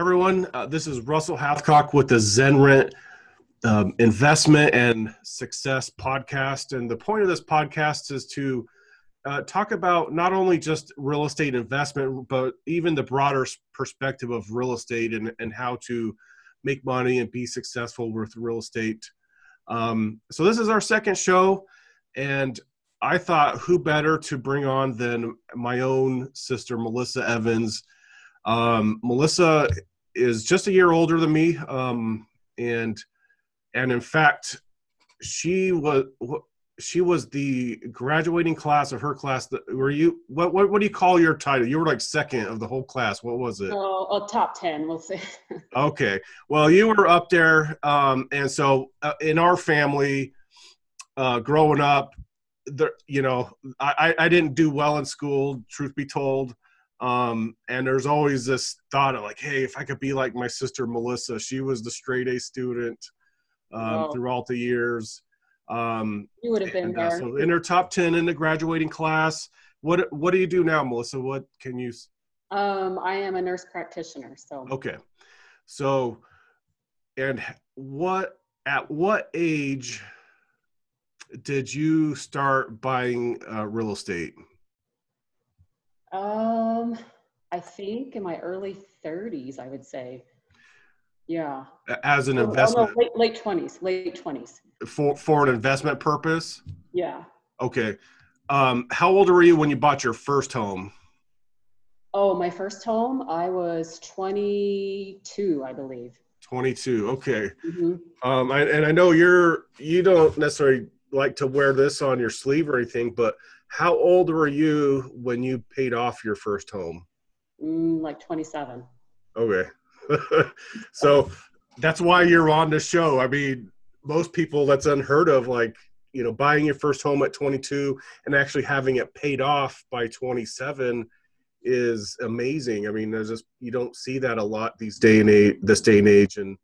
Everyone, this is Russell Hathcock with the Zen Rent Investment and Success podcast. And the point of this podcast is to talk about not only just real estate investment, but even the broader perspective of real estate and how to make money and be successful with real estate. So this is our second show, and I thought who better to bring on than my own sister, Melissa Evans. Melissa is just a year older than me. And in fact, she was the graduating class of her class. What do you call your title? You were like second of the whole class. What was it? Oh, top 10, we'll say. Okay. Well, you were up there. And so in our family, growing up, I didn't do well in school, truth be told. And there's always this thought of like, hey, if I could be like my sister, Melissa. She was the straight A student throughout the years. You would have been there. So in her top 10 in the graduating class. What do you do now, Melissa? What can you? I am a nurse practitioner. So. Okay. So, and at what age did you start buying real estate? I think in my early 30s, I would say. Yeah. As an investment? Oh, no, late 20s. For an investment purpose? Yeah. Okay. How old were you when you bought your first home? Oh, my first home, I was 22, I believe. 22. Okay. Mm-hmm. And I know you don't necessarily like to wear this on your sleeve or anything, but how old were you when you paid off your first home? Like 27. Okay. So that's why you're on the show. I mean, most people, that's unheard of, like, buying your first home at 22 and actually having it paid off by 27 is amazing. I mean, there's just, you don't see that a lot this day and age. And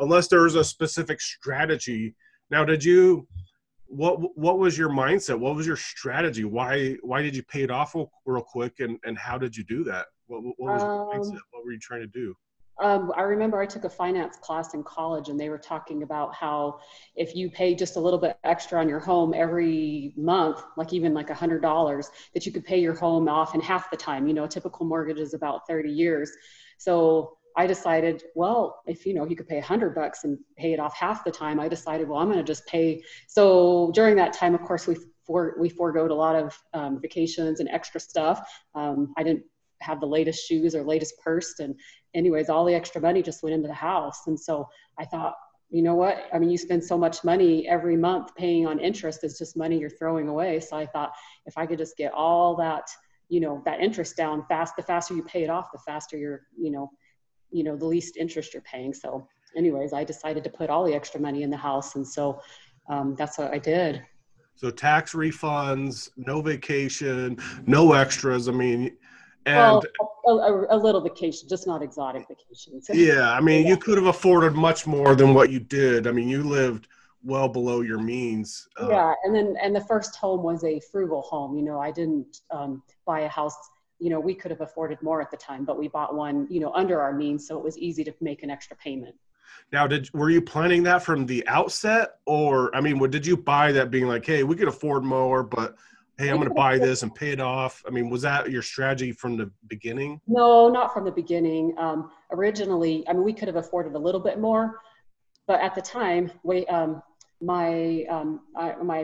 unless there's a specific strategy. Now, what was your mindset? What was your strategy? Why did you pay it off real quick, and how did you do that? What was your mindset? What were you trying to do? I remember I took a finance class in college, and they were talking about how if you pay just a little bit extra on your home every month, like even like $100, that you could pay your home off in half the time. A typical mortgage is about 30 years. So I decided, well, if you could pay $100 and pay it off half the time, I decided, well, I'm going to just pay. So during that time, of course, we forgoed a lot of vacations and extra stuff. I didn't have the latest shoes or latest purse, and anyways, all the extra money just went into the house. And so I thought, you know what? I mean, you spend so much money every month paying on interest. It's just money you're throwing away. So I thought, if I could just get all that, that interest down fast. The faster you pay it off, the faster you're, the least interest you're paying. So anyways, I decided to put all the extra money in the house. And so that's what I did. So tax refunds, no vacation, no extras. I mean, and a little vacation, just not exotic vacations. Yeah. I mean, you could have afforded much more than what you did. I mean, you lived well below your means. Yeah. And the first home was a frugal home. I didn't buy a house. We could have afforded more at the time, but we bought one, under our means. So it was easy to make an extra payment. Now, were you planning that from the outset? Or, I mean, what did you buy that being like, hey, we could afford more, but hey, I'm going to buy this and pay it off? I mean, was that your strategy from the beginning? No, not from the beginning. Originally, I mean, we could have afforded a little bit more, but at the time, my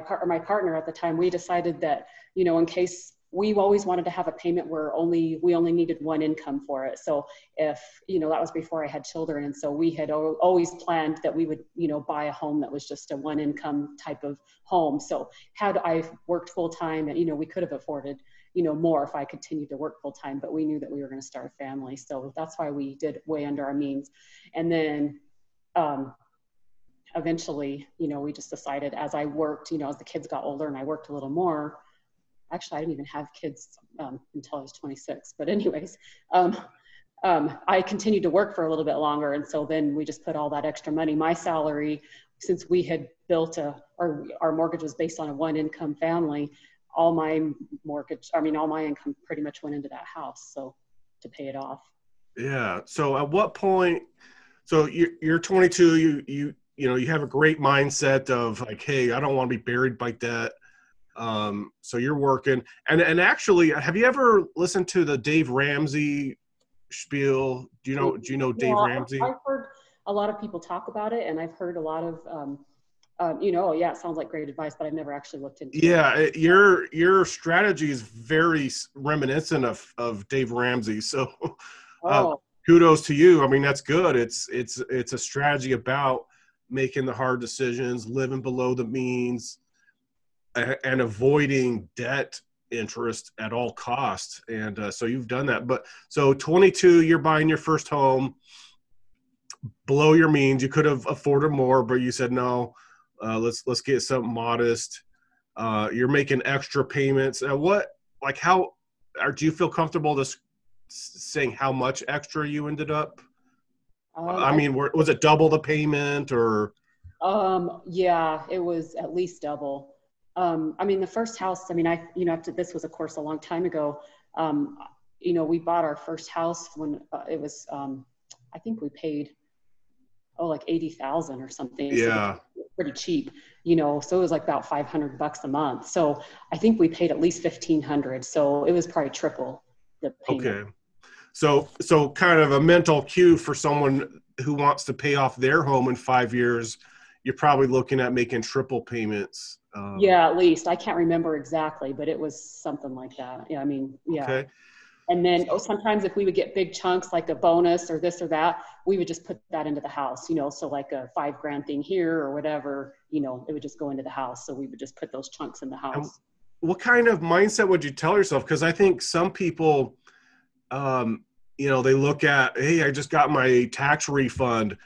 partner at the time, we decided that, in case, we always wanted to have a payment where we only needed one income for it. So if, that was before I had children. And so we had always planned that we would, buy a home that was just a one income type of home. So had I worked full time, and, we could have afforded, more if I continued to work full time, but we knew that we were going to start a family. So that's why we did way under our means. And then, eventually, we just decided as I worked, as the kids got older and I worked a little more. Actually, I didn't even have kids until I was 26. But anyways, I continued to work for a little bit longer. And so then we just put all that extra money. My salary, since we had built our mortgage was based on a one income family, all my income pretty much went into that house. So to pay it off. Yeah. So at what point, so you're 22, you know, you have a great mindset of like, hey, I don't want to be buried by debt. So you're working and actually, have you ever listened to the Dave Ramsey spiel? Do you know Dave Ramsey? I've heard a lot of people talk about it, and I've heard a lot of, it sounds like great advice, but I've never actually looked into it. Yeah, your strategy is very reminiscent of Dave Ramsey. So kudos to you. I mean, that's good. It's a strategy about making the hard decisions, living below the means, and avoiding debt interest at all costs. And so you've done that. But so 22, you're buying your first home below your means. You could have afforded more, but you said no. Let's get something modest. You're making extra payments. Do you feel comfortable just saying how much extra you ended up? Was it double the payment or? Yeah, it was at least double. The first house, this was, of course, a long time ago. We bought our first house when it was, I think we paid, like $80,000 or something. Yeah. So pretty cheap, so it was like about $500 a month. So I think we paid at least $1,500. So it was probably triple the payment. Okay. So kind of a mental cue for someone who wants to pay off their home in 5 years, you're probably looking at making triple payments. At least. I can't remember exactly, but it was something like that. Yeah. Okay. And then sometimes if we would get big chunks, like a bonus or this or that, we would just put that into the house, so like a $5,000 thing here or whatever, it would just go into the house. So we would just put those chunks in the house. And what kind of mindset would you tell yourself? Because I think some people, they look at, hey, I just got my tax refund.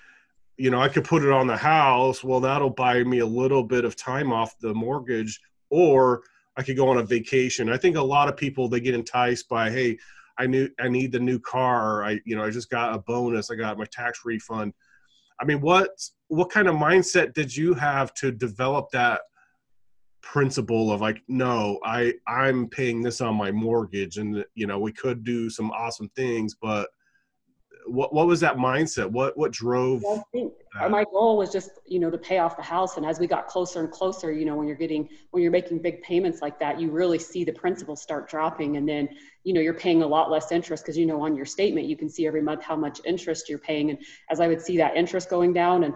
I could put it on the house. Well, that'll buy me a little bit of time off the mortgage, or I could go on a vacation. I think a lot of people, they get enticed by, hey, I need the new car. I just got a bonus. I got my tax refund. What kind of mindset did you have to develop that principle of like, no, I'm paying this on my mortgage, and we could do some awesome things, but what was that mindset? What drove? I think my goal was just, to pay off the house. And as we got closer and closer, when you're making big payments like that, you really see the principal start dropping. And then, you're paying a lot less interest because, on your statement, you can see every month how much interest you're paying. And as I would see that interest going down and,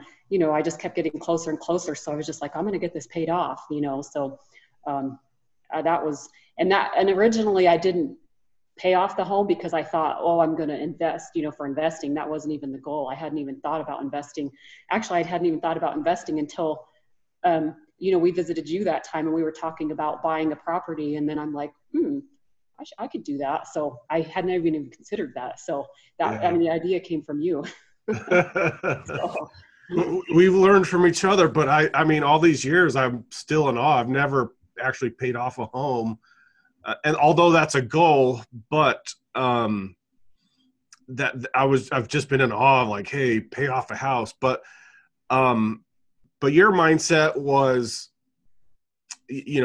I just kept getting closer and closer. So I was just like, I'm going to get this paid off, So and originally I didn't pay off the home because I thought, I'm going to invest, for investing. That wasn't even the goal. I hadn't even thought about investing. Actually, I hadn't even thought about investing until, we visited you that time and we were talking about buying a property. And then I'm like, I could do that. So I hadn't even considered that. So the idea came from you. We've learned from each other, but all these years, I'm still in awe. I've never actually paid off a home. And although that's a goal, but I've just been in awe of like, hey, pay off a house. But your mindset was,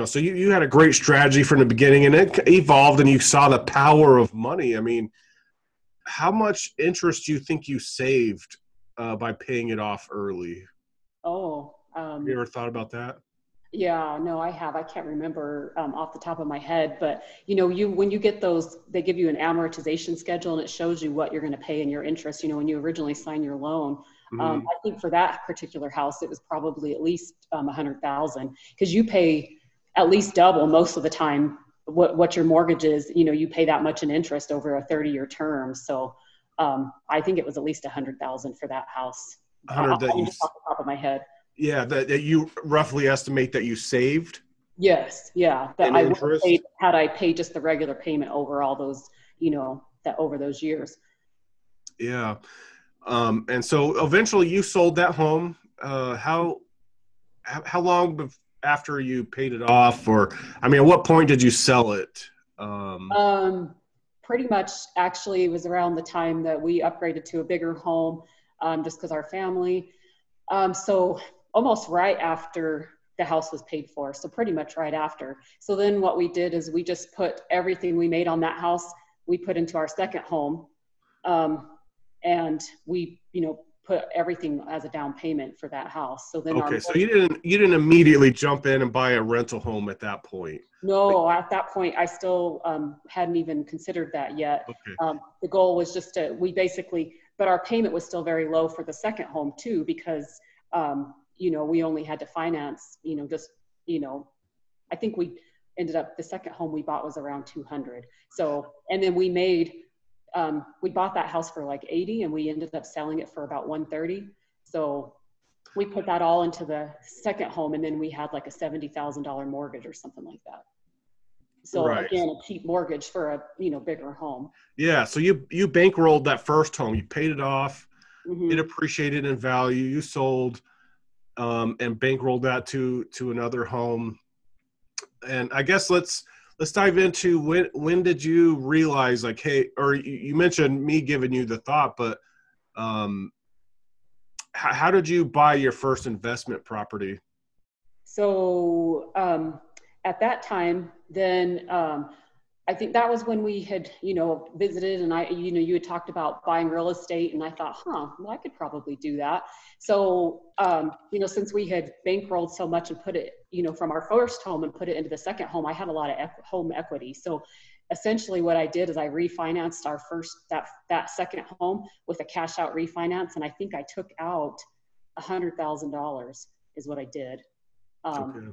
so you had a great strategy from the beginning, and it evolved, and you saw the power of money. How much interest do you think you saved by paying it off early? Have you ever thought about that? Yeah, no, I have. I can't remember off the top of my head, but when you get those, they give you an amortization schedule and it shows you what you're going to pay in your interest, when you originally sign your loan. I think for that particular house, it was probably at least $100,000 because you pay at least double most of the time what your mortgage is. You pay that much in interest over a 30-year term. So I think it was at least $100,000 for that house. Off the top of my head. Yeah, that you roughly estimate that you saved? Yes, yeah. That I would have paid had I paid just the regular payment over all those, over those years. Yeah. And so eventually you sold that home. How long after you paid it off? Or, at what point did you sell it? Pretty much, actually, it was around the time that we upgraded to a bigger home just because our family. So almost right after the house was paid for. So pretty much right after. So then what we did is we just put everything we made on that house, we put into our second home. and we, you know, put everything as a down payment for that house. So then, okay, so you didn't immediately jump in and buy a rental home at that point. No, like, at that point, I still hadn't even considered that yet. Okay. The goal was just to, we basically, but our payment was still very low for the second home too, because you know, we only had to finance, you know, just, you know, I think we ended up, the second home we bought was around 200. So, and then we made, we bought that house for like 80 and we ended up selling it for about 130. So we put that all into the second home, and then we had like a $70,000 mortgage or something like that. So right. Again, a cheap mortgage for a, you know, bigger home. Yeah. So you bankrolled that first home, you paid it off, mm-hmm. It appreciated in value, you sold, and bankrolled that to another home. And I guess let's dive into when did you realize, like, hey, or you mentioned me giving you the thought, but how did you buy your first investment property? So at that time, then I think that was when we had, you know, visited, and I, you know, you had talked about buying real estate, and I thought, well, I could probably do that. So, you know, since we had bankrolled so much and put it, you know, from our first home and put it into the second home, I had a lot of home equity. So essentially what I did is I refinanced our first, that second home with a cash out refinance. And I think I took out $100,000 is what I did. Okay.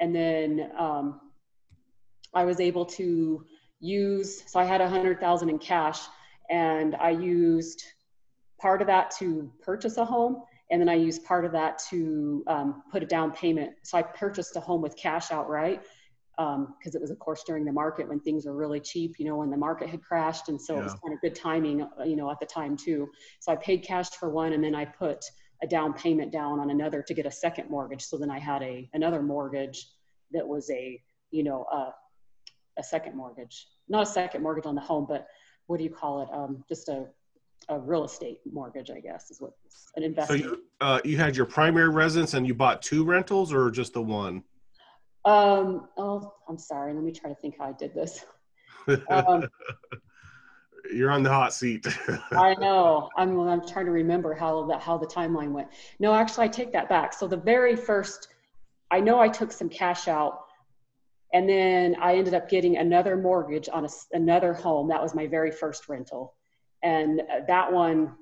And then, I was able to use, so I had $100,000 in cash, and I used part of that to purchase a home. And then I used part of that to put a down payment. So I purchased a home with cash outright, because it was, of course, during the market when things were really cheap, you know, when the market had crashed. And so yeah. It was kind of good timing, you know, at the time too. So I paid cash for one, and then I put a down payment down on another to get a second mortgage. So then I had another mortgage that was a, you know, a second mortgage, not a second mortgage on the home, but what do you call it? Just a real estate mortgage, I guess, is what an investment. So you had your primary residence and you bought two rentals, or just the one? Oh, I'm sorry. Let me try to think how I did this. You're on the hot seat. I know. I'm trying to remember how the timeline went. No, actually, I take that back. So the very first, I know I took some cash out, and then I ended up getting another mortgage on another home. That was my very first rental. And that one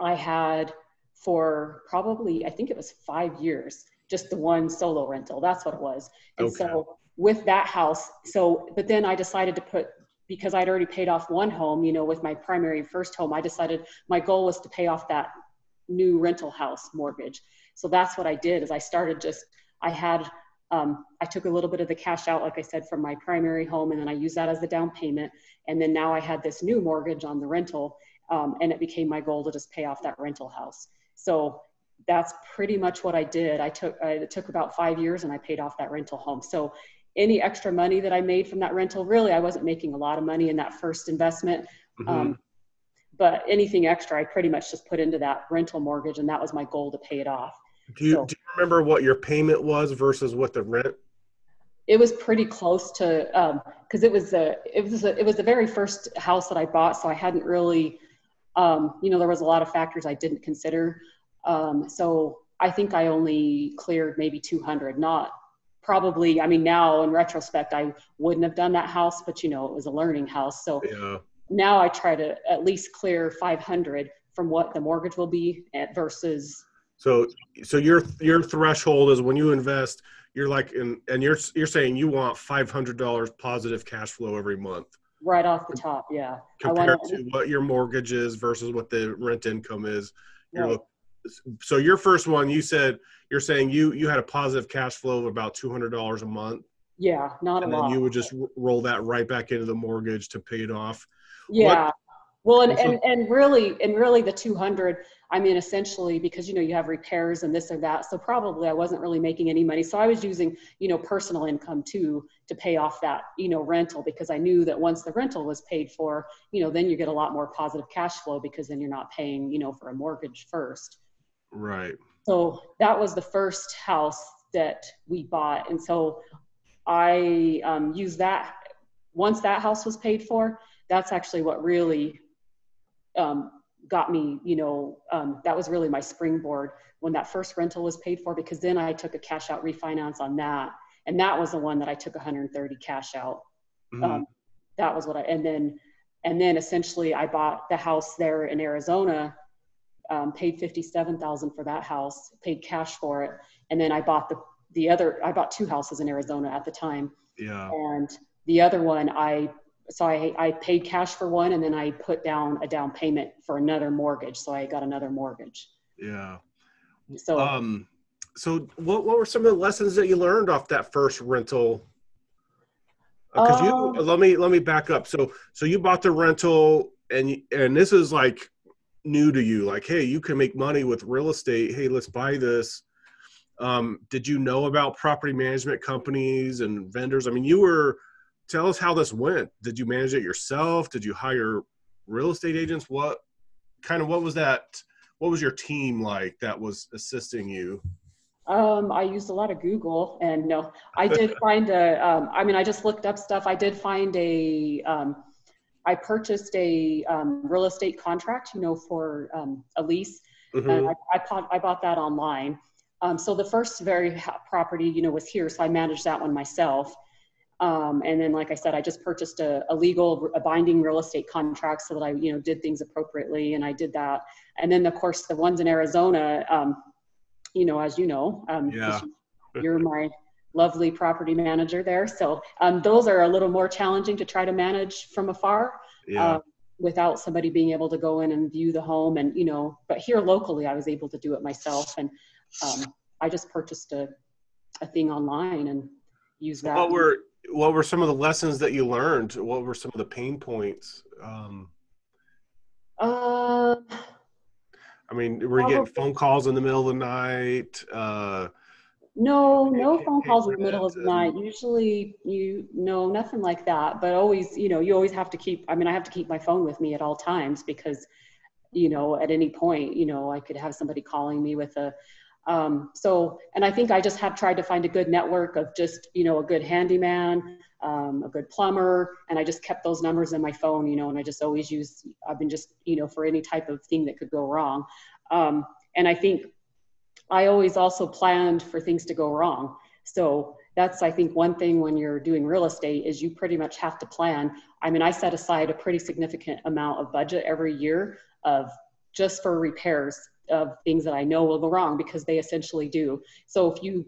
I had for probably, I think it was 5 years, just the one solo rental. That's what it was. And so with that house, but then I decided to put, because I'd already paid off one home, you know, with my primary first home, I decided my goal was to pay off that new rental house mortgage. So that's what I did, is I started just, I took a little bit of the cash out, like I said, from my primary home, and then I used that as the down payment. And then now I had this new mortgage on the rental, and it became my goal to just pay off that rental house. So that's pretty much what I did. It took about 5 years, and I paid off that rental home. So any extra money that I made from that rental, really, I wasn't making a lot of money in that first investment. Mm-hmm. But anything extra, I pretty much just put into that rental mortgage, and that was my goal to pay it off. Do you remember what your payment was versus what the rent? It was pretty close to, because it was the very first house that I bought, so I hadn't really, you know, there was a lot of factors I didn't consider. So I think I only cleared maybe 200, not probably. I mean, now in retrospect, I wouldn't have done that house, but you know, it was a learning house. So yeah. Now I try to at least clear 500 from what the mortgage will be versus. So your threshold is when you invest, you're like, and you're saying you want $500 positive cash flow every month. Right off the top, yeah. Compared to what your mortgage is versus what the rent income is. Right. So your first one, you're saying you had a positive cash flow of about $200 a month. Yeah, not a lot. And then you would just roll that right back into the mortgage to pay it off. Yeah. Well, and really the 200, I mean, essentially, because, you know, you have repairs and this or that. So probably I wasn't really making any money. So I was using, you know, personal income too, to pay off that, you know, rental, because I knew that once the rental was paid for, you know, then you get a lot more positive cash flow, because then you're not paying, you know, for a mortgage first. Right. So that was the first house that we bought. And so I used that. Once that house was paid for, that's actually what really got me, that was really my springboard when that first rental was paid for, because then I took a cash out refinance on that. And that was the one that I took 130 cash out. Mm-hmm. That was what I, and then essentially I bought the house there in Arizona, paid $57,000 for that house, paid cash for it. And then I bought I bought two houses in Arizona at the time. Yeah. And the other one, I paid cash for one, and then I put down a down payment for another mortgage. So I got another mortgage. Yeah. So, so what were some of the lessons that you learned off that first rental? Because you let me back up. So you bought the rental, and this is like new to you. Like, hey, you can make money with real estate. Hey, let's buy this. Did you know about property management companies and vendors? I mean, tell us how this went. Did you manage it yourself? Did you hire real estate agents? What was your team like that was assisting you? I used a lot of Google, and no, I did find I just looked up stuff. I did find I purchased a real estate contract, for a lease. Mm-hmm. And I bought that online. So the first very property, was here. So I managed that one myself. And then, like I said, I just purchased a binding real estate contract so that I, did things appropriately, and I did that. And then, of course, the ones in Arizona, yeah. You're my lovely property manager there. So those are a little more challenging to try to manage from afar, yeah. Without somebody being able to go in and view the home. And, but here locally, I was able to do it myself. And I just purchased a thing online and used that. What were some of the lessons that you learned? What were some of the pain points? Were you getting phone calls in the middle of the night? No phone calls in the middle of the night. Usually, nothing like that. But always, you always have to I have to keep my phone with me at all times because, at any point, I could have somebody calling me with and I think I just have tried to find a good network of just, a good handyman, a good plumber. And I just kept those numbers in my phone, and I just always for any type of thing that could go wrong. And I think I always also planned for things to go wrong. So that's, I think, one thing when you're doing real estate is you pretty much have to plan. I set aside a pretty significant amount of budget every year just for repairs of things that I know will go wrong, because they essentially do. So if you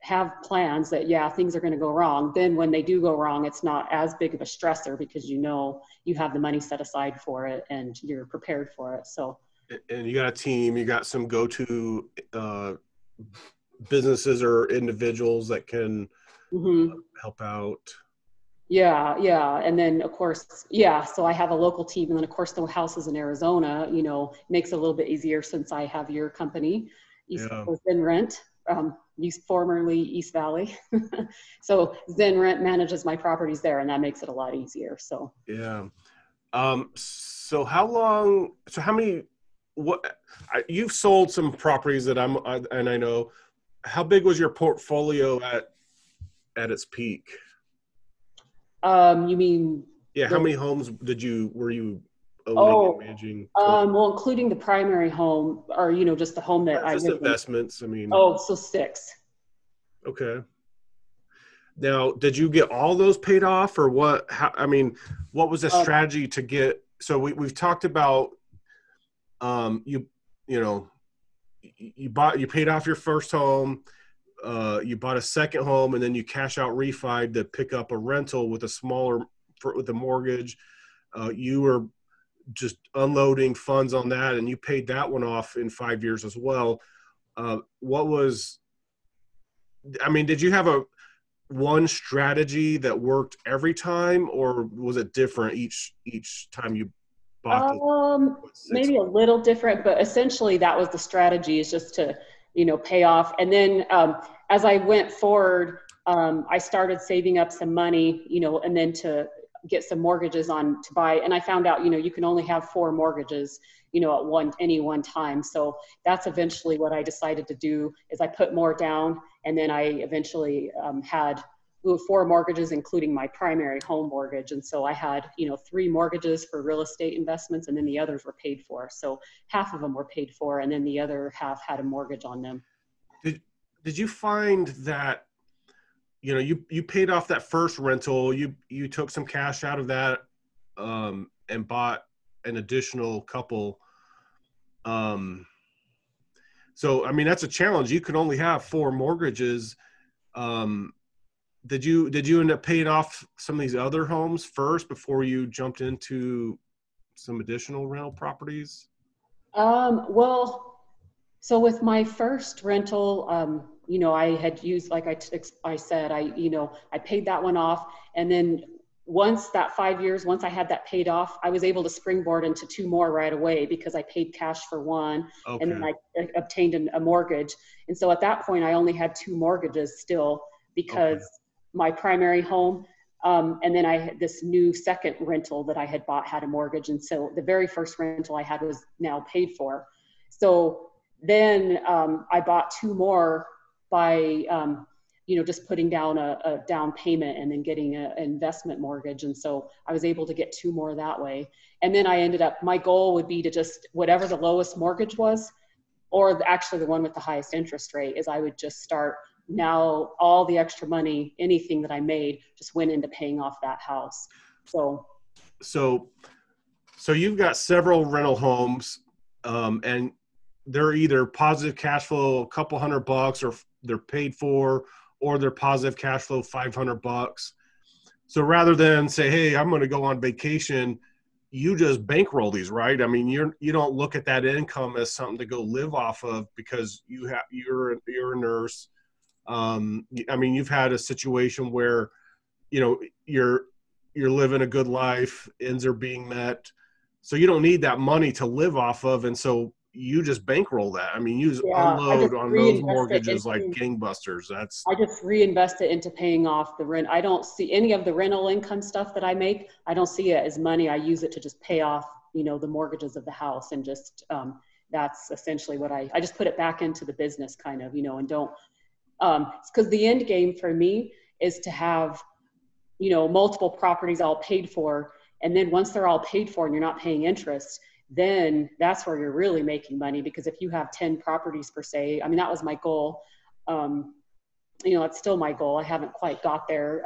have plans that, things are going to go wrong, then when they do go wrong, it's not as big of a stressor because, you have the money set aside for it and you're prepared for it. So, and you got a team, you got some go-to, businesses or individuals that can help out. Yeah. And then, of course, so I have a local team. And then, of course, the houses in Arizona, makes it a little bit easier since I have your company, Zen Rent, formerly East Valley. So Zen Rent manages my properties there, and that makes it a lot easier. So, yeah. So you've sold some properties that I know. How big was your portfolio at its peak? You mean? Yeah. How many homes were you managing? Including the primary home, or just the home that I investments. So 6. Okay. Now, did you get all those paid off, or what? What was the strategy to get? So we've talked about, you paid off your first home. You bought a second home, and then you cash out refi to pick up a rental with with a mortgage. You were just unloading funds on that, and you paid that one off in 5 years as well. Did you have one strategy that worked every time, or was it different each time you bought? Maybe a little different, but essentially that was the strategy, is just to, pay off. And then, as I went forward, I started saving up some money, and then to get some mortgages to buy. And I found out, you can only have 4 mortgages, at any one time. So that's eventually what I decided to do, is I put more down, and then I eventually, four mortgages, including my primary home mortgage. And so I had, three mortgages for real estate investments, and then the others were paid for. So half of them were paid for, and then the other half had a mortgage on them. Did you find that, you paid off that first rental, you took some cash out of that and bought an additional couple. So, I mean, that's a challenge. You can only have four mortgages. Did you end up paying off some of these other homes first before you jumped into some additional rental properties? Well, so with my first rental, I had used, like I said, I paid that one off. And then once that 5 years, once I had that paid off, I was able to springboard into two more right away because I paid cash for one. Okay. And then I obtained a mortgage. And so at that point, I only had two mortgages still because my primary home, and then I had this new second rental that I had bought had a mortgage. And so the very first rental I had was now paid for. So then I bought two more by, just putting down a down payment and then getting an investment mortgage. And so I was able to get two more that way. And then I ended up, my goal would be to just, whatever the lowest mortgage was, or actually the one with the highest interest rate, is I would just start, now all the extra money, anything that I made, just went into paying off that house. So you've got several rental homes, and they're either positive cash flow, $200 or they're paid for, or their positive cash flow, $500. So rather than say, hey, I'm going to go on vacation, you just bankroll these, right? I mean, you don't look at that income as something to go live off of because you're a nurse. I mean, you've had a situation where, you're living a good life, ends are being met. So you don't need that money to live off of. And so you just bankroll that. I mean, you just unload on those mortgages like gangbusters. I just reinvest it into paying off the rent. I don't see any of the rental income stuff that I make. I don't see it as money. I use it to just pay off, the mortgages of the house, and just, that's essentially what I just put it back into the business kind of, and don't, it's because the end game for me is to have, multiple properties all paid for. And then once they're all paid for and you're not paying interest, then that's where you're really making money. Because if you have 10 properties per se, I mean, that was my goal. It's still my goal. I haven't quite got there,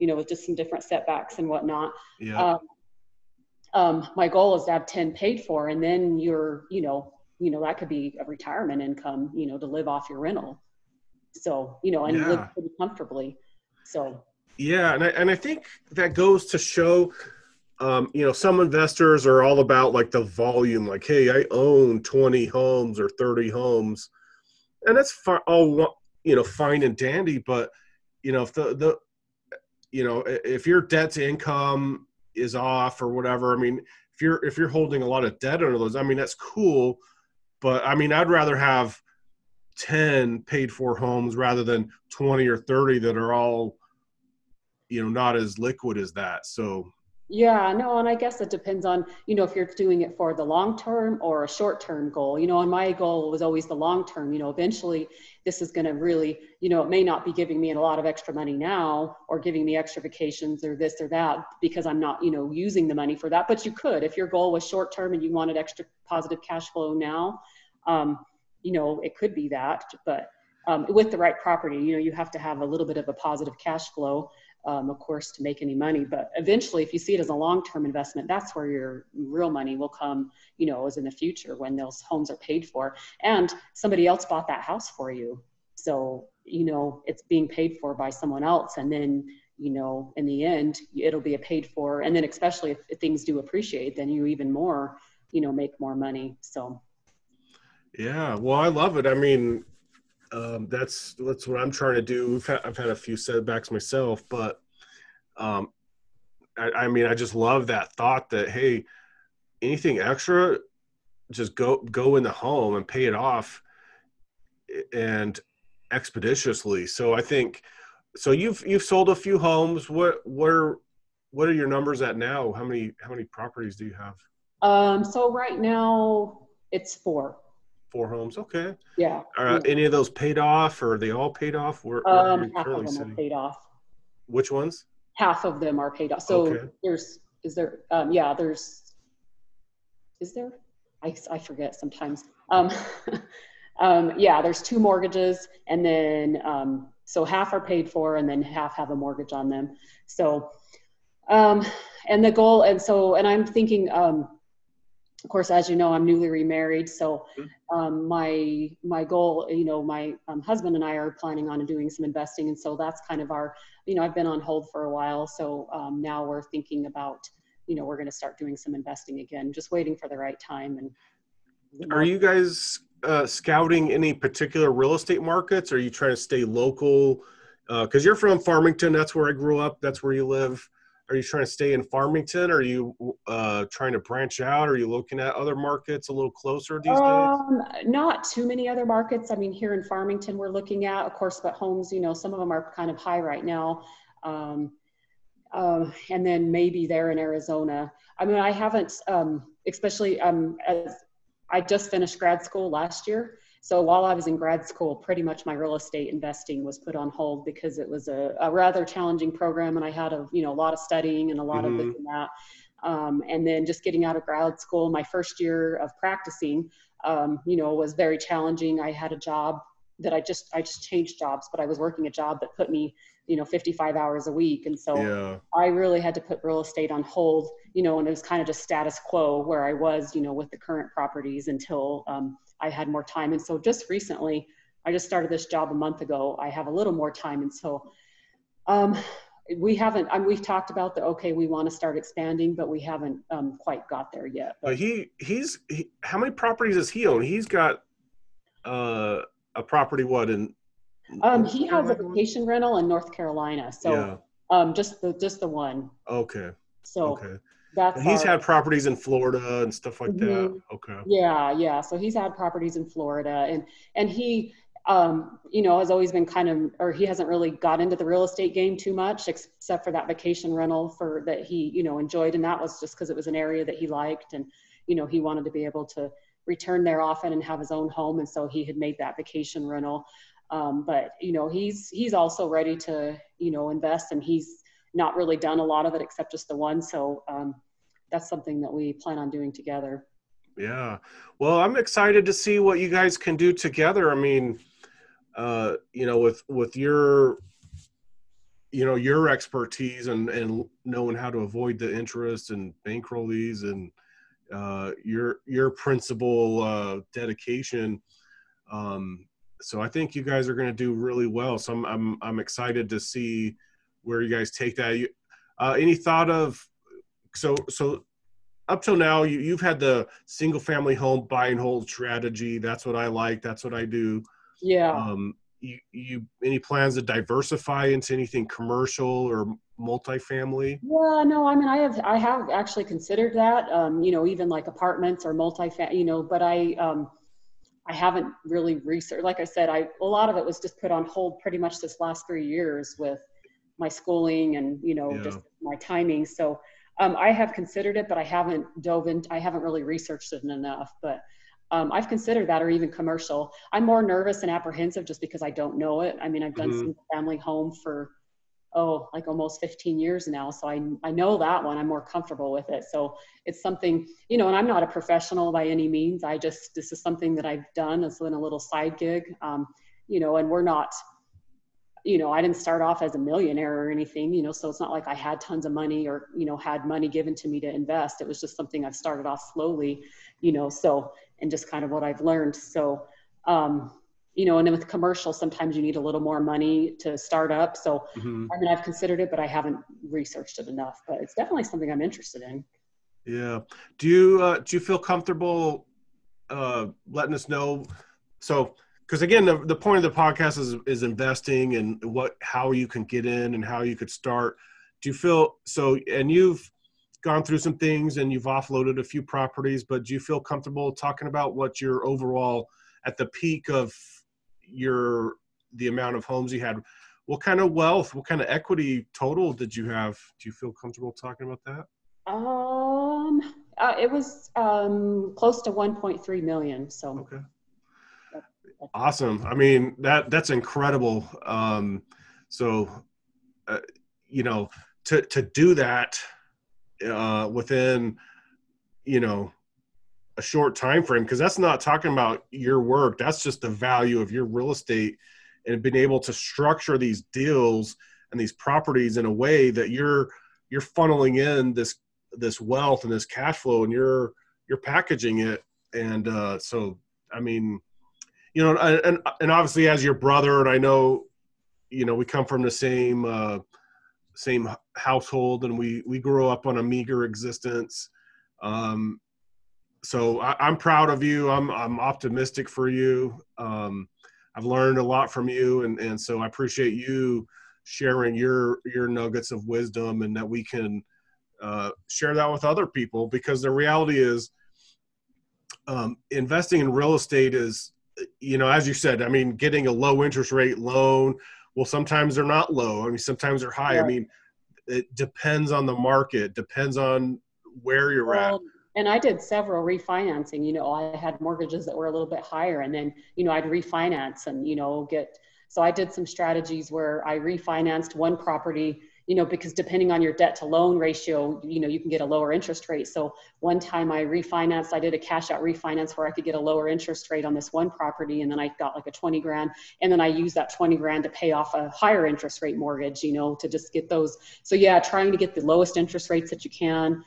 with just some different setbacks and whatnot. Yeah. My goal is to have 10 paid for, and then you're, that could be a retirement income, to live off your rental. So, and yeah, live pretty comfortably. So, yeah. And I think that goes to show, some investors are all about like the volume, like, hey, I own 20 homes or 30 homes, and that's all, fine and dandy. But, if if your debt to income is off or whatever, I mean, if you're holding a lot of debt under those, I mean, that's cool. But I mean, I'd rather have 10 paid for homes rather than 20 or 30 that are all, not as liquid as that. So. Yeah, no. And I guess it depends on, if you're doing it for the long-term or a short-term goal, and my goal was always the long-term, eventually this is going to really, it may not be giving me a lot of extra money now, or giving me extra vacations or this or that, because I'm not, using the money for that. But you could, if your goal was short-term and you wanted extra positive cash flow now, it could be that, but with the right property, you have to have a little bit of a positive cash flow, of course, to make any money. But eventually, if you see it as a long-term investment, that's where your real money will come, as in the future when those homes are paid for and somebody else bought that house for you. So, it's being paid for by someone else. And then, in the end, it'll be a paid for. And then especially if things do appreciate, then you even more, make more money. So. Yeah. Well, I love it. I mean, that's what I'm trying to do. I've had a few setbacks myself, but, I mean, I just love that thought that, hey, anything extra, just go in the home and pay it off, and expeditiously. So I think, you've sold a few homes. What are your numbers at now? How many properties do you have? So right now it's four. Four homes. Okay. Yeah. Are any of those paid off, or are they all paid off? Half of them are paid off. Which ones? Half of them are paid off. So okay. I forget sometimes. There's 2 mortgages, and then, so half are paid for and then half have a mortgage on them. So, and the goal, and I'm thinking, of course, as you know, I'm newly remarried. So my goal, my husband and I are planning on doing some investing. And so that's kind of our, I've been on hold for a while. So now we're thinking about, we're going to start doing some investing again, just waiting for the right time. And are you guys scouting any particular real estate markets? Are you trying to stay local? Because you're from Farmington. That's where I grew up. That's where you live. Are you trying to stay in Farmington? Are you trying to branch out? Are you looking at other markets a little closer these days? Not too many other markets. I mean, here in Farmington, we're looking at, of course, but homes, some of them are kind of high right now. And then maybe there in Arizona. I mean, I haven't, especially as I just finished grad school last year. So while I was in grad school, pretty much my real estate investing was put on hold because it was a rather challenging program, and I had a lot of studying and a lot of this and that. And then just getting out of grad school, my first year of practicing, was very challenging. I had a job that I just changed jobs, but I was working a job that put me, 55 hours a week. And so I really had to put real estate on hold, and it was kind of just status quo where I was, with the current properties until, I had more time. And so just recently, I just started this job a month ago. I have a little more time. And so we've talked about we want to start expanding, but we haven't quite got there yet. But how many properties does he own? He's got a property, he has a vacation rental in North Carolina. So just the one. Okay. So and he's had properties in Florida and stuff like that. Okay. Yeah. So he's had properties in Florida, and he, has always been he hasn't really got into the real estate game too much, except for that vacation rental that he, enjoyed. And that was just because it was an area that he liked, and, he wanted to be able to return there often and have his own home. And so he had made that vacation rental. But he's also ready to, invest, and he's not really done a lot of it except just the one. So that's something that we plan on doing together. Yeah. Well, I'm excited to see what you guys can do together. I mean, with your, your expertise and knowing how to avoid the interest and bankroll these and your principal dedication. So I think you guys are going to do really well. So I'm excited to see where you guys take that. Any thought of, so up till now, you've had the single family home buy and hold strategy. That's what I like. That's what I do. Yeah. You any plans to diversify into anything commercial or multifamily? Yeah, no, I mean, I have actually considered that, even like apartments or multifamily, but I haven't really researched. Like I said, a lot of it was just put on hold pretty much this last 3 years with my schooling and, just my timing. So I have considered it, but I haven't dove in. I haven't really researched it enough, but I've considered that, or even commercial. I'm more nervous and apprehensive just because I don't know it. I mean, I've done single family home for, like almost 15 years now. So I know that one. I'm more comfortable with it. So it's something, and I'm not a professional by any means. This is something that I've done. It's been a little side gig, and we're not, I didn't start off as a millionaire or anything, so it's not like I had tons of money or, had money given to me to invest. It was just something I've started off slowly, and just kind of what I've learned. So, and then with commercial, sometimes you need a little more money to start up. So, I mean, I've considered it, but I haven't researched it enough, but it's definitely something I'm interested in. Yeah. Do you feel comfortable, letting us know? So, because again, the point of the podcast is investing and how you can get in and how you could start. Do you feel so? And you've gone through some things and you've offloaded a few properties, but do you feel comfortable talking about what your overall, at the peak of the amount of homes you had, what kind of wealth, what kind of equity total did you have? Do you feel comfortable talking about that? It was close to 1.3 million. So okay. Awesome. I mean, that's incredible. So you know, to do that within, you know, a short time frame, because that's not talking about your work. That's just the value of your real estate and being able to structure these deals and these properties in a way that you're funneling in this wealth and this cash flow, and you're packaging it. And so, I mean, you know, and obviously as your brother, and I know, you know, we come from the same household, and we grew up on a meager existence. So I'm proud of you. I'm optimistic for you. I've learned a lot from you. And so I appreciate you sharing your nuggets of wisdom, and that we can share that with other people, because the reality is investing in real estate is, you know, as you said, I mean, getting a low interest rate loan. Well, sometimes they're not low. I mean, sometimes they're high. Right. I mean, it depends on the market, depends on where you're at. And I did several refinancing. You know, I had mortgages that were a little bit higher, and then, you know, I'd refinance and, you know, so I did some strategies where I refinanced one property, you know, because depending on your debt to loan ratio, you know, you can get a lower interest rate. So one time I did a cash out refinance where I could get a lower interest rate on this one property. And then I got like a 20 grand. And then I used that 20 grand to pay off a higher interest rate mortgage, you know, to just get those. So yeah, trying to get the lowest interest rates that you can.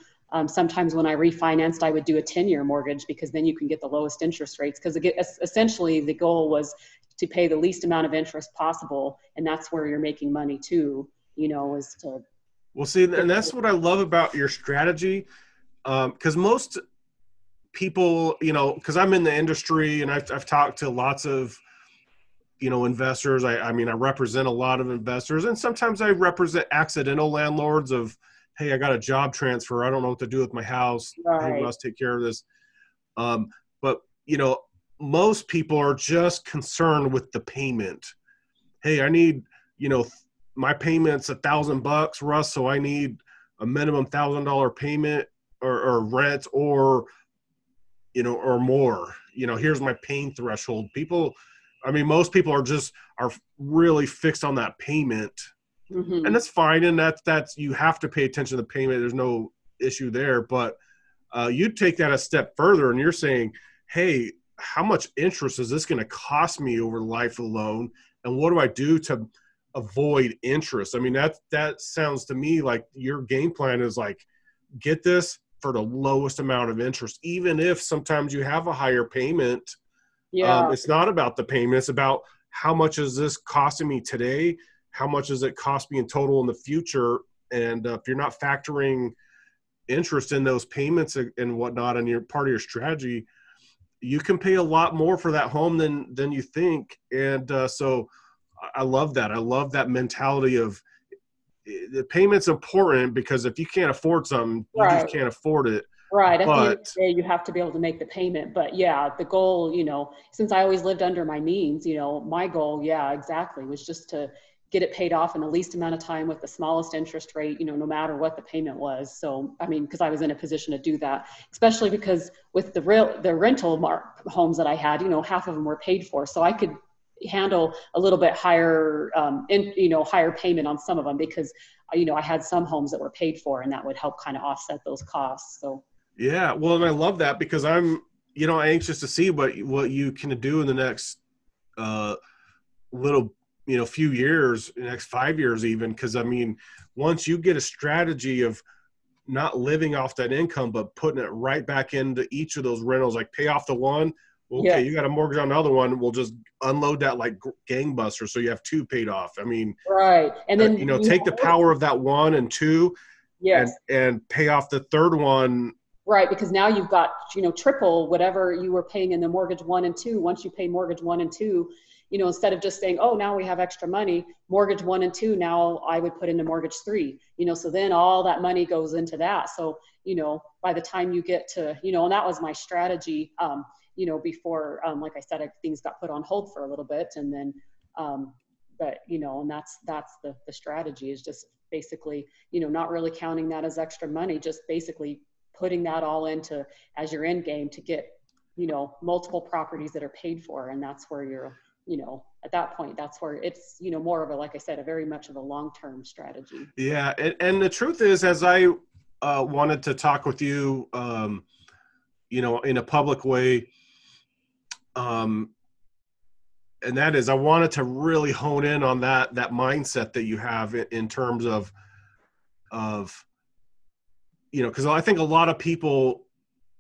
Sometimes when I refinanced, I would do a 10-year mortgage, because then you can get the lowest interest rates, because essentially the goal was to pay the least amount of interest possible. And that's where you're making money too, you know, is to. Well, see, and that's what I love about your strategy. Because most people, you know, because I'm in the industry, and I've talked to lots of, you know, investors. I mean, I represent a lot of investors, and sometimes I represent accidental landlords of, hey, I got a job transfer, I don't know what to do with my house. Right. Hey, must take care of this. But, you know, most people are just concerned with the payment. Hey, I need, you know, my payment's $1,000, Russ, so I need a minimum $1,000 payment or rent, or, you know, or more. You know, here's my pain threshold. People, I mean, most people are really fixed on that payment. Mm-hmm. And that's fine. And that's, you have to pay attention to the payment. There's no issue there, but you take that a step further, and you're saying, hey, how much interest is this going to cost me over the life of the loan? And what do I do to avoid interest? I mean, that sounds to me like your game plan is like, get this for the lowest amount of interest, even if sometimes you have a higher payment. Yeah. It's not about the payment. It's about how much is this costing me today? How much does it cost me in total in the future? And if you're not factoring interest in those payments and whatnot, and you're part of your strategy, you can pay a lot more for that home than you think. And so I love that. I love that mentality of the payment's important, because if you can't afford something, right, you just can't afford it. Right. At the end of the day, you have to be able to make the payment. But yeah, the goal, you know, since I always lived under my means, you know, my goal, yeah, exactly, was just to get it paid off in the least amount of time with the smallest interest rate, you know, no matter what the payment was. So, I mean, because I was in a position to do that, especially because with the rental homes that I had, you know, half of them were paid for. So I could handle a little bit higher, you know, higher payment on some of them, because, you know, I had some homes that were paid for, and that would help kind of offset those costs. So, yeah, well, and I love that, because I'm, you know, anxious to see what you can do in the next little, you know, few years, next 5 years even. 'Cause I mean, once you get a strategy of not living off that income, but putting it right back into each of those rentals, like pay off the one, okay, yeah, you got a mortgage on another one, we'll just unload that like gangbusters. So you have two paid off. I mean, right. And then, you know, take the power of that one and two, yes, and pay off the third one. Right, because now you've got, you know, triple whatever you were paying in the mortgage one and two. Once you pay mortgage one and two, you know, instead of just saying, oh, now we have extra money, mortgage one and two, now I would put into mortgage three, you know, so then all that money goes into that. So, you know, by the time you get to, you know, and that was my strategy, you know, before, like I said, things got put on hold for a little bit. And then, but, you know, and that's the strategy, is just basically, you know, not really counting that as extra money, just basically putting that all into as your end game to get, you know, multiple properties that are paid for. And that's where you're you know, at that point, that's where it's, you know, more of a, like I said, a very much of a long-term strategy. Yeah. And the truth is, as I wanted to talk with you, you know, in a public way, and that is, I wanted to really hone in on that mindset that you have in terms of, you know, because I think a lot of people,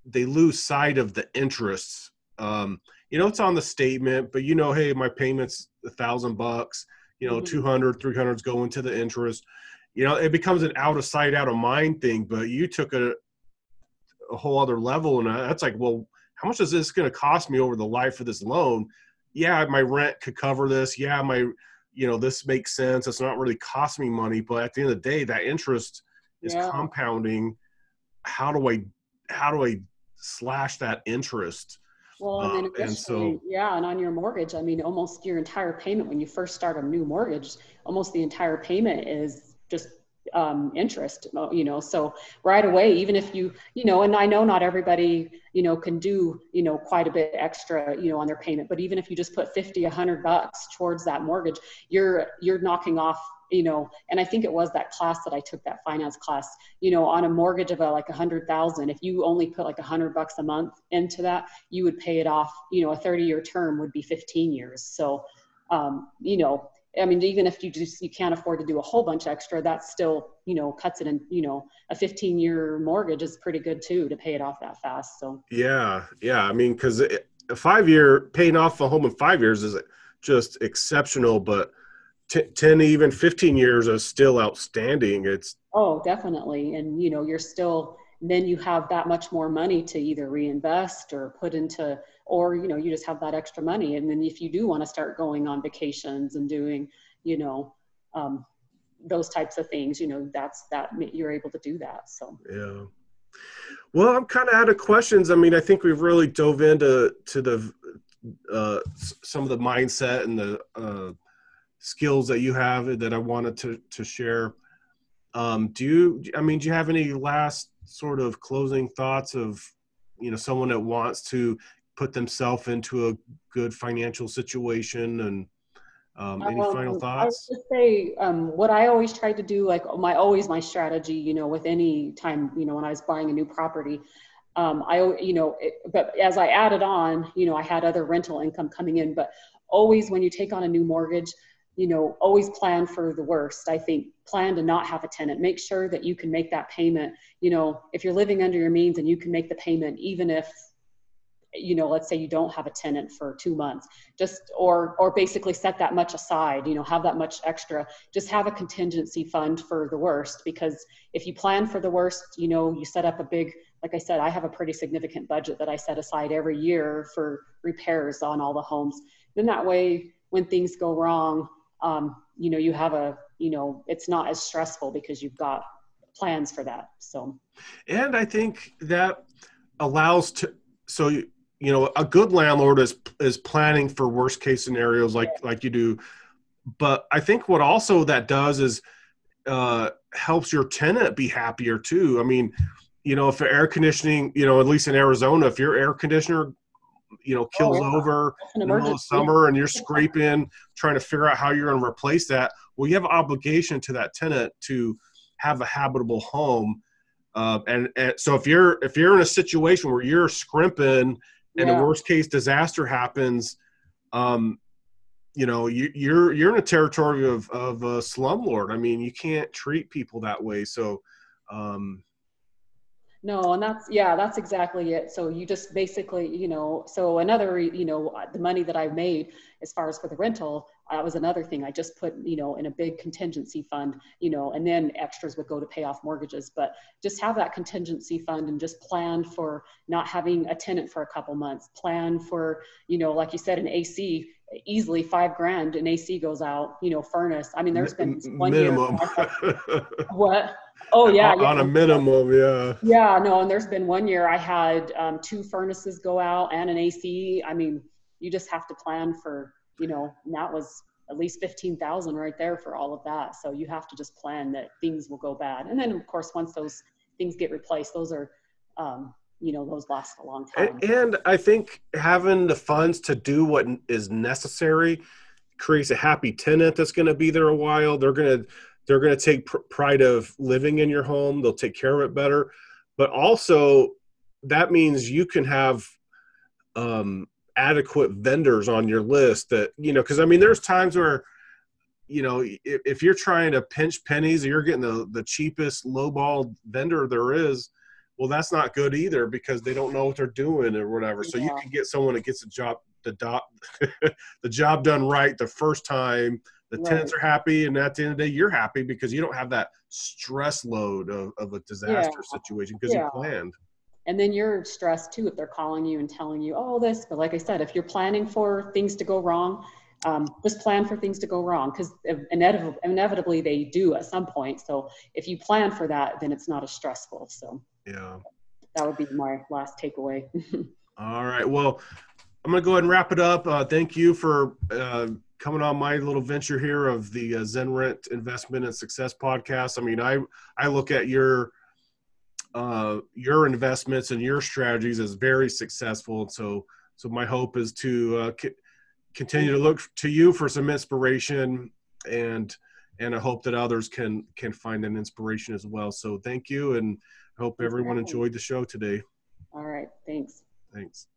they lose sight of the interests. You know, it's on the statement, but you know, hey, my payment's $1,000, you know, 200, 300's going to the interest. You know, it becomes an out of sight, out of mind thing, but you took a whole other level. And that's like, well, how much is this going to cost me over the life of this loan? Yeah, my rent could cover this. Yeah, my, you know, this makes sense. It's not really costing me money, but at the end of the day, that interest is compounding. How do I slash that interest? Well, and then additionally, and on your mortgage, I mean, almost your entire payment, when you first start a new mortgage, almost the entire payment is just interest, you know, so right away, even if you, you know, and I know not everybody, you know, can do, you know, quite a bit extra, you know, on their payment, but even if you just put $50, $100 towards that mortgage, you're knocking off, you know, and I think it was that class that I took, that finance class, you know, on a mortgage of like $100,000, if you only put like $100 a month into that, you would pay it off, you know, a 30-year term would be 15 years. So, you know, I mean, even if you can't afford to do a whole bunch extra, that's still, you know, cuts it in, you know, a 15-year mortgage is pretty good too, to pay it off that fast. So, yeah. Yeah. I mean, cause paying off a home in 5 years is just exceptional, but 10, even 15 years is still outstanding. It's definitely. And you know, you're still, then you have that much more money to either reinvest or put into, or, you know, you just have that extra money. And then if you do want to start going on vacations and doing, you know, those types of things, you know, that you're able to do that. So, yeah. Well, I'm kind of out of questions. I mean, I think we've really dove into the, some of the mindset and the, skills that you have that I wanted to share. Do you have any last sort of closing thoughts of, you know, someone that wants to put themselves into a good financial situation, and any final thoughts? I would just say what I always tried to do, like my strategy, you know, with any time, you know, when I was buying a new property, but as I added on, you know, I had other rental income coming in, but always when you take on a new mortgage, you know, always plan for the worst. I think plan to not have a tenant. Make sure that you can make that payment. You know, if you're living under your means and you can make the payment, even if, you know, let's say you don't have a tenant for 2 months, just, or basically set that much aside, you know, have that much extra, just have a contingency fund for the worst, because if you plan for the worst, you know, you set up a big, like I said, I have a pretty significant budget that I set aside every year for repairs on all the homes. Then that way, when things go wrong, you know, you have you know, it's not as stressful because you've got plans for that. So, and I think that allows you know, a good landlord is planning for worst case scenarios like you do. But I think what also that does is, helps your tenant be happier too. I mean, you know, if the air conditioning, you know, at least in Arizona, if your air conditioner, you know, kills over in the middle of summer and you're scraping, trying to figure out how you're going to replace that. Well, you have an obligation to that tenant to have a habitable home. And so if you're in a situation where you're scrimping and the worst case disaster happens, you know, you're in a territory of a slumlord. I mean, you can't treat people that way. So, no, and that's exactly it. So you just basically, you know, so another, you know, the money that I made as far as for the rental, that was another thing I just put, you know, in a big contingency fund, you know, and then extras would go to pay off mortgages, but just have that contingency fund and just plan for not having a tenant for a couple months, plan for, you know, like you said, an AC, easily $5,000 an AC goes out, you know, furnace. I mean, there's been one minimum. Year. What? Oh yeah. On a minimum. Yeah. Yeah, no. And there's been 1 year I had 2 furnaces go out and an AC. I mean, you just have to plan for, you know, and that was at least $15,000 right there for all of that. So you have to just plan that things will go bad. And then of course, once those things get replaced, those are, those last a long time. And I think having the funds to do what is necessary creates a happy tenant that's going to be there a while. They're going to take pride of living in your home. They'll take care of it better. But also that means you can have adequate vendors on your list that, because I mean, there's times where, if you're trying to pinch pennies or you're getting the cheapest lowball vendor there is, well, that's not good either because they don't know what they're doing or whatever. So you can get someone that gets the job done right the first time. The tenants are happy, and at the end of the day, you're happy because you don't have that stress load of a disaster situation because you planned. And then you're stressed too if they're calling you and telling you, oh, this. But like I said, if you're planning for things to go wrong, just plan for things to go wrong because inevitably they do at some point. So if you plan for that, then it's not as stressful. So yeah, that would be my last takeaway. All right. Well, I'm going to go ahead and wrap it up. Thank you for coming on my little venture here of the Zen Rent Investment and Success podcast. I mean, I look at your investments and your strategies as very successful. So my hope is to continue to look to you for some inspiration, and I hope that others can find an inspiration as well. So thank you, and I hope everyone enjoyed the show today. All right. Thanks.